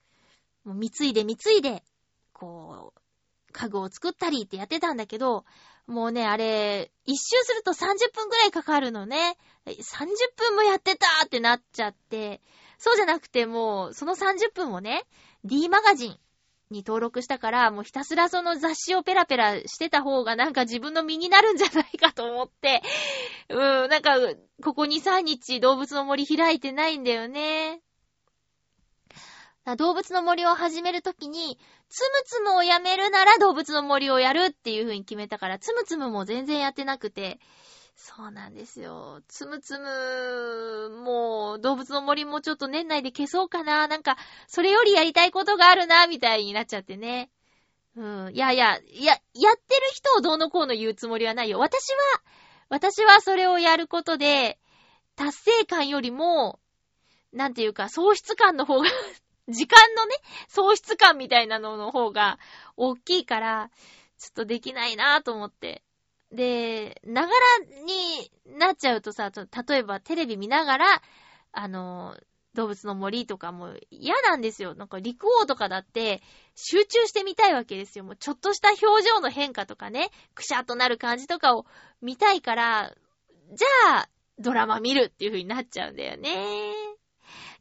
もう貢いで、こう、家具を作ったりってやってたんだけど、もうね、あれ、一周すると30分くらいかかるのね。30分もやってたってなっちゃって、そうじゃなくてもうその30分をね D マガジンに登録したからもうひたすらその雑誌をペラペラしてた方がなんか自分の身になるんじゃないかと思ってなんかここ 2,3 日動物の森開いてないんだよね。動物の森を始めるときにつむつむをやめるなら動物の森をやるっていう風に決めたからつむつむも全然やってなくて、そうなんですよ。つむつむも動物の森もちょっと年内で消そうかな、なんかそれよりやりたいことがあるなみたいになっちゃってね。やってる人をどうのこうの言うつもりはないよ。私はそれをやることで達成感よりもなんていうか喪失感の方が時間のね、喪失感みたいなのの方が大きいから、ちょっとできないなぁと思って。で、ながらになっちゃうとさ、例えばテレビ見ながら、動物の森とかも嫌なんですよ。なんか陸王とかだって集中してみたいわけですよ。もうちょっとした表情の変化とかね、くしゃっとなる感じとかを見たいから、じゃあ、ドラマ見るっていう風になっちゃうんだよね。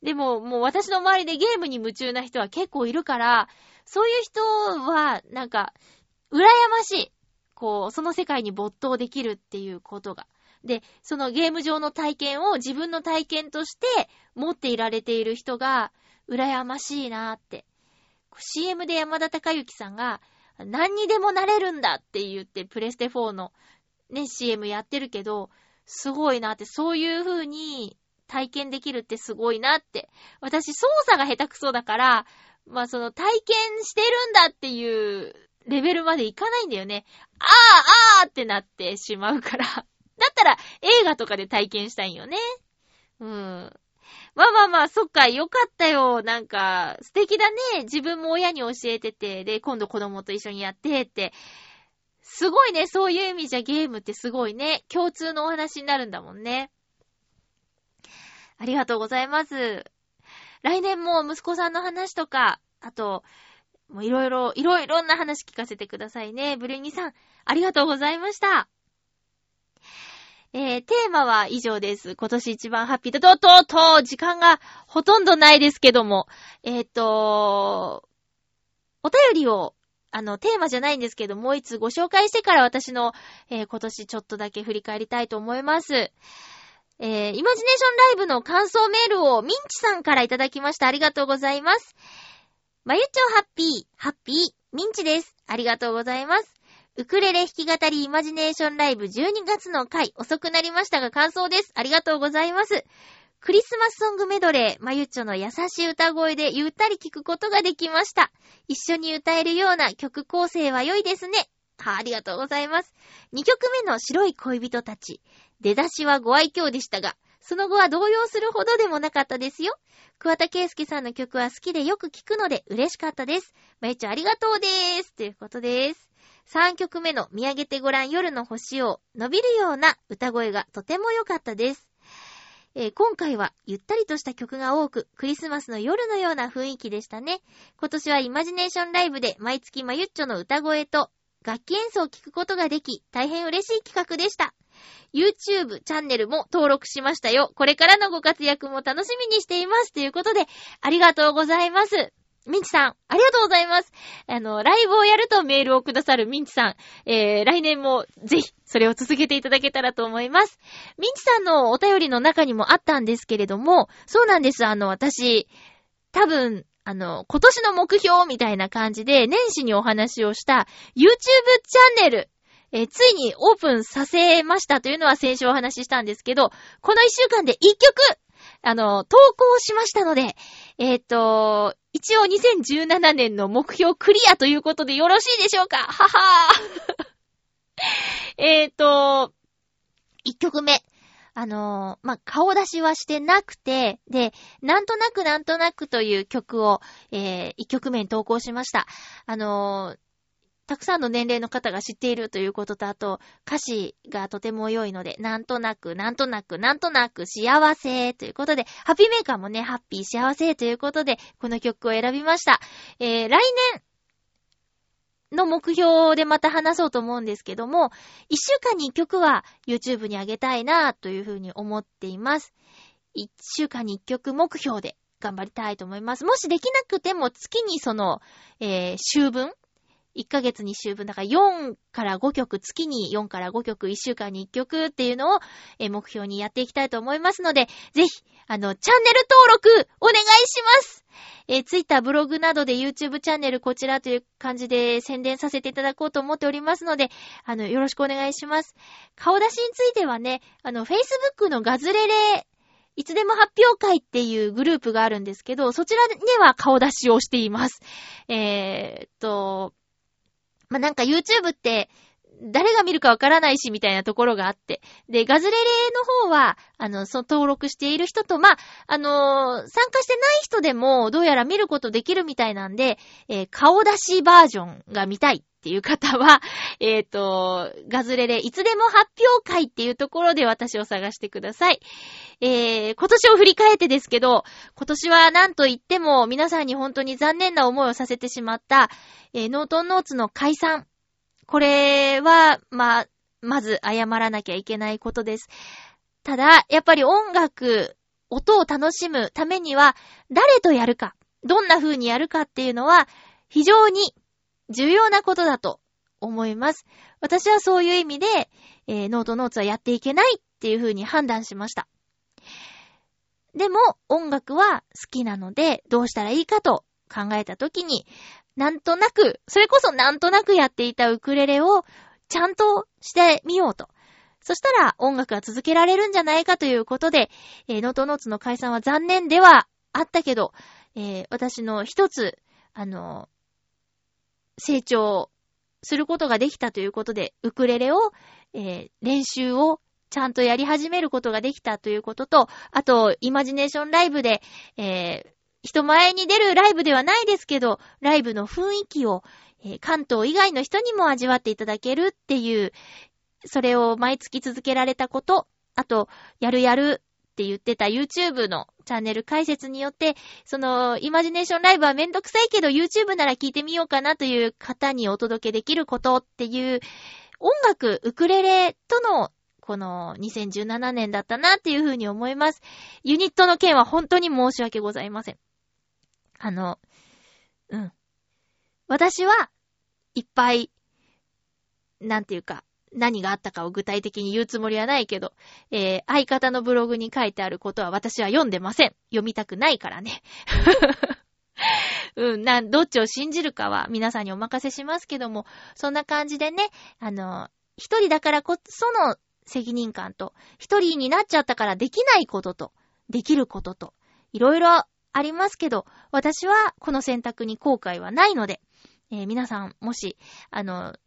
でももう私の周りでゲームに夢中な人は結構いるから、そういう人はなんか羨ましい。こうその世界に没頭できるっていうことが。で、そのゲーム上の体験を自分の体験として持っていられている人が羨ましいなって。CM で山田孝之さんが何にでもなれるんだって言ってプレステ4のね CM やってるけど、すごいなってそういう風に。体験できるってすごいなって。私操作が下手くそだから、まあその体験してるんだっていうレベルまでいかないんだよね。あーってなってしまうから。だったら映画とかで体験したいんよね。まあそっか、よかったよ。なんか素敵だね。自分も親に教えてて、で今度子供と一緒にやってって。すごいね。そういう意味じゃゲームってすごいね。共通のお話になるんだもんね。ありがとうございます。来年も息子さんの話とか、あと、もういろんな話聞かせてくださいね。ブレニーさん、ありがとうございました。テーマは以上です。今年一番ハッピーだ。時間がほとんどないですけども、お便りを、テーマじゃないんですけど、もう一つご紹介してから私の、今年ちょっとだけ振り返りたいと思います。イマジネーションライブの感想メールをミンチさんからいただきました。ありがとうございます。まゆちょハッピー、ミンチです。ありがとうございます。ウクレレ弾き語りイマジネーションライブ12月の回、遅くなりましたが感想です。ありがとうございます。クリスマスソングメドレー、まゆちょの優しい歌声でゆったり聴くことができました。一緒に歌えるような曲構成は良いですね。はあ、ありがとうございます。2曲目の白い恋人たち。出だしはご愛嬌でしたが、その後は動揺するほどでもなかったですよ。桑田圭介さんの曲は好きでよく聞くので嬉しかったです。まゆちょありがとうです。ということです。3曲目の見上げてごらん夜の星を伸びるような歌声がとても良かったです。今回はゆったりとした曲が多く、クリスマスの夜のような雰囲気でしたね。今年はイマジネーションライブで毎月まゆっちょの歌声と、楽器演奏を聴くことができ、大変嬉しい企画でした。YouTube チャンネルも登録しましたよ。これからのご活躍も楽しみにしています。ということで、ありがとうございます。ミンチさん、ありがとうございます。ライブをやるとメールをくださるミンチさん、来年もぜひそれを続けていただけたらと思います。ミンチさんのお便りの中にもあったんですけれども、そうなんです。私、多分、今年の目標みたいな感じで年始にお話をした YouTube チャンネル、ついにオープンさせましたというのは先週お話ししたんですけど、この1週間で1曲、投稿しましたので、一応2017年の目標クリアということでよろしいでしょうか。ははー。1曲目。顔出しはしてなくて、で、なんとなくという曲を、1曲目に投稿しました。たくさんの年齢の方が知っているということと、あと、歌詞がとても良いので、なんとなく幸せということで、ハッピーメーカーもね、ハッピー幸せということで、この曲を選びました。来年の目標でまた話そうと思うんですけども、1週間に1曲は YouTube に上げたいなというふうに思っています。1週間に1曲目標で頑張りたいと思います。もしできなくても月にその、週分1ヶ月に週分だから4から5曲、月に4から5曲、1週間に1曲っていうのを目標にやっていきたいと思いますので、ぜひ、チャンネル登録お願いします。Twitter、ブログなどで YouTube チャンネルこちらという感じで宣伝させていただこうと思っておりますので、よろしくお願いします。顔出しについてはね、Facebook のガズレレ、いつでも発表会っていうグループがあるんですけど、そちらでは顔出しをしています。まあ、なんか YouTube って誰が見るかわからないしみたいなところがあって。で、ガズレレの方は、その登録している人と、まあ、参加してない人でもどうやら見ることできるみたいなんで、顔出しバージョンが見たいっていう方は、ガズレレいつでも発表会っていうところで私を探してください。今年を振り返ってですけど、今年はなんといっても皆さんに本当に残念な思いをさせてしまった、ノートンノーツの解散。これは、まず謝らなきゃいけないことです。ただ、やっぱり音楽、音を楽しむためには、誰とやるか、どんな風にやるかっていうのは、非常に重要なことだと思います。私はそういう意味で、ノートノーツはやっていけないっていう風に判断しました。でも、音楽は好きなので、どうしたらいいかと考えたときに、それこそなんとなくやっていたウクレレをちゃんとしてみようと。そしたら音楽は続けられるんじゃないかということで、ノートノーツの解散は残念ではあったけど、私の一つ、成長することができたということで、ウクレレを、練習をちゃんとやり始めることができたということと、あと、イマジネーションライブで、人前に出るライブではないですけど、ライブの雰囲気を、関東以外の人にも味わっていただけるっていう、それを毎月続けられたこと、あと、やるって言ってた YouTube のチャンネル開設によって、その、イマジネーションライブはめんどくさいけど YouTube なら聞いてみようかなという方にお届けできることっていう、音楽、ウクレレとのこの2017年だったなっていうふうに思います。ユニットの件は本当に申し訳ございません。私はいっぱい、なんていうか、何があったかを具体的に言うつもりはないけど、相方のブログに書いてあることは私は読んでません。読みたくないからね。どっちを信じるかは皆さんにお任せしますけども、そんな感じでね、一人だからこその責任感と、一人になっちゃったからできないことと、できることと、いろいろありますけど、私はこの選択に後悔はないので、皆さんもし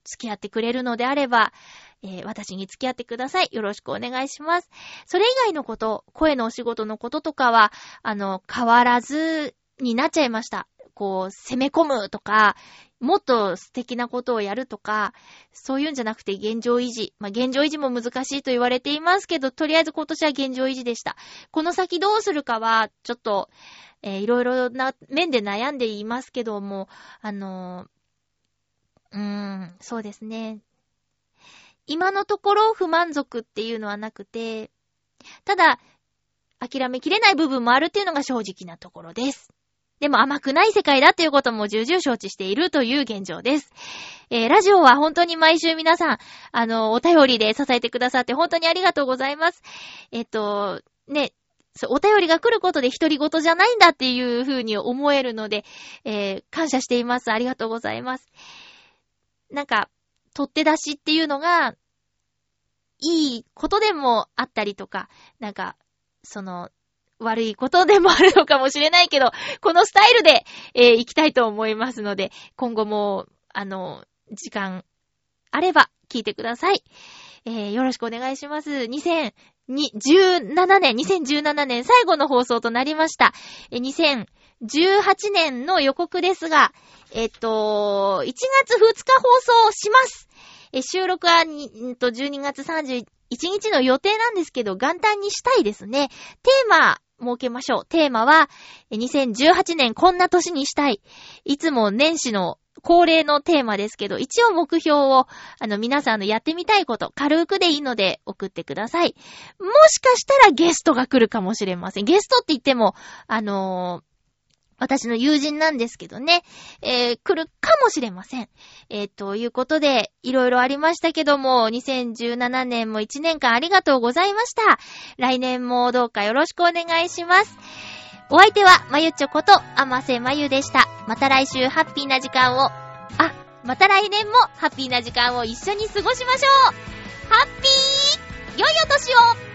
付き合ってくれるのであれば、私に付き合ってください。よろしくお願いします。それ以外のこと、声のお仕事のこととかは変わらずになっちゃいました。こう攻め込むとか、もっと素敵なことをやるとか、そういうんじゃなくて現状維持。まあ、現状維持も難しいと言われていますけど、とりあえず今年は現状維持でした。この先どうするかは、ちょっと、いろいろな面で悩んでいますけども、そうですね。今のところ不満足っていうのはなくて、ただ、諦めきれない部分もあるっていうのが正直なところです。でも甘くない世界だということも重々承知しているという現状です。ラジオは本当に毎週皆さん、お便りで支えてくださって本当にありがとうございます。ね、お便りが来ることで独り言じゃないんだっていうふうに思えるので、感謝しています。ありがとうございます。なんか、取って出しっていうのが、いいことでもあったりとか、なんか、悪いことでもあるのかもしれないけど、このスタイルで、いきたいと思いますので、今後も、時間あれば聞いてください。よろしくお願いします。2017年最後の放送となりました。2018年の予告ですが、1月2日放送します。収録は12月31日の予定なんですけど、元旦にしたいですね。テーマ設けましょう。テーマは、2018年こんな年にしたい。いつも年始の恒例のテーマですけど、一応目標を、皆さんやってみたいこと、軽くでいいので送ってください。もしかしたらゲストが来るかもしれません。ゲストって言っても、私の友人なんですけどね、来るかもしれません。ということで、いろいろありましたけども、2017年も1年間ありがとうございました。来年もどうかよろしくお願いします。お相手は、まゆちょこと、あませまゆでした。また来週ハッピーな時間を、また来年もハッピーな時間を一緒に過ごしましょう。ハッピー、良いお年を。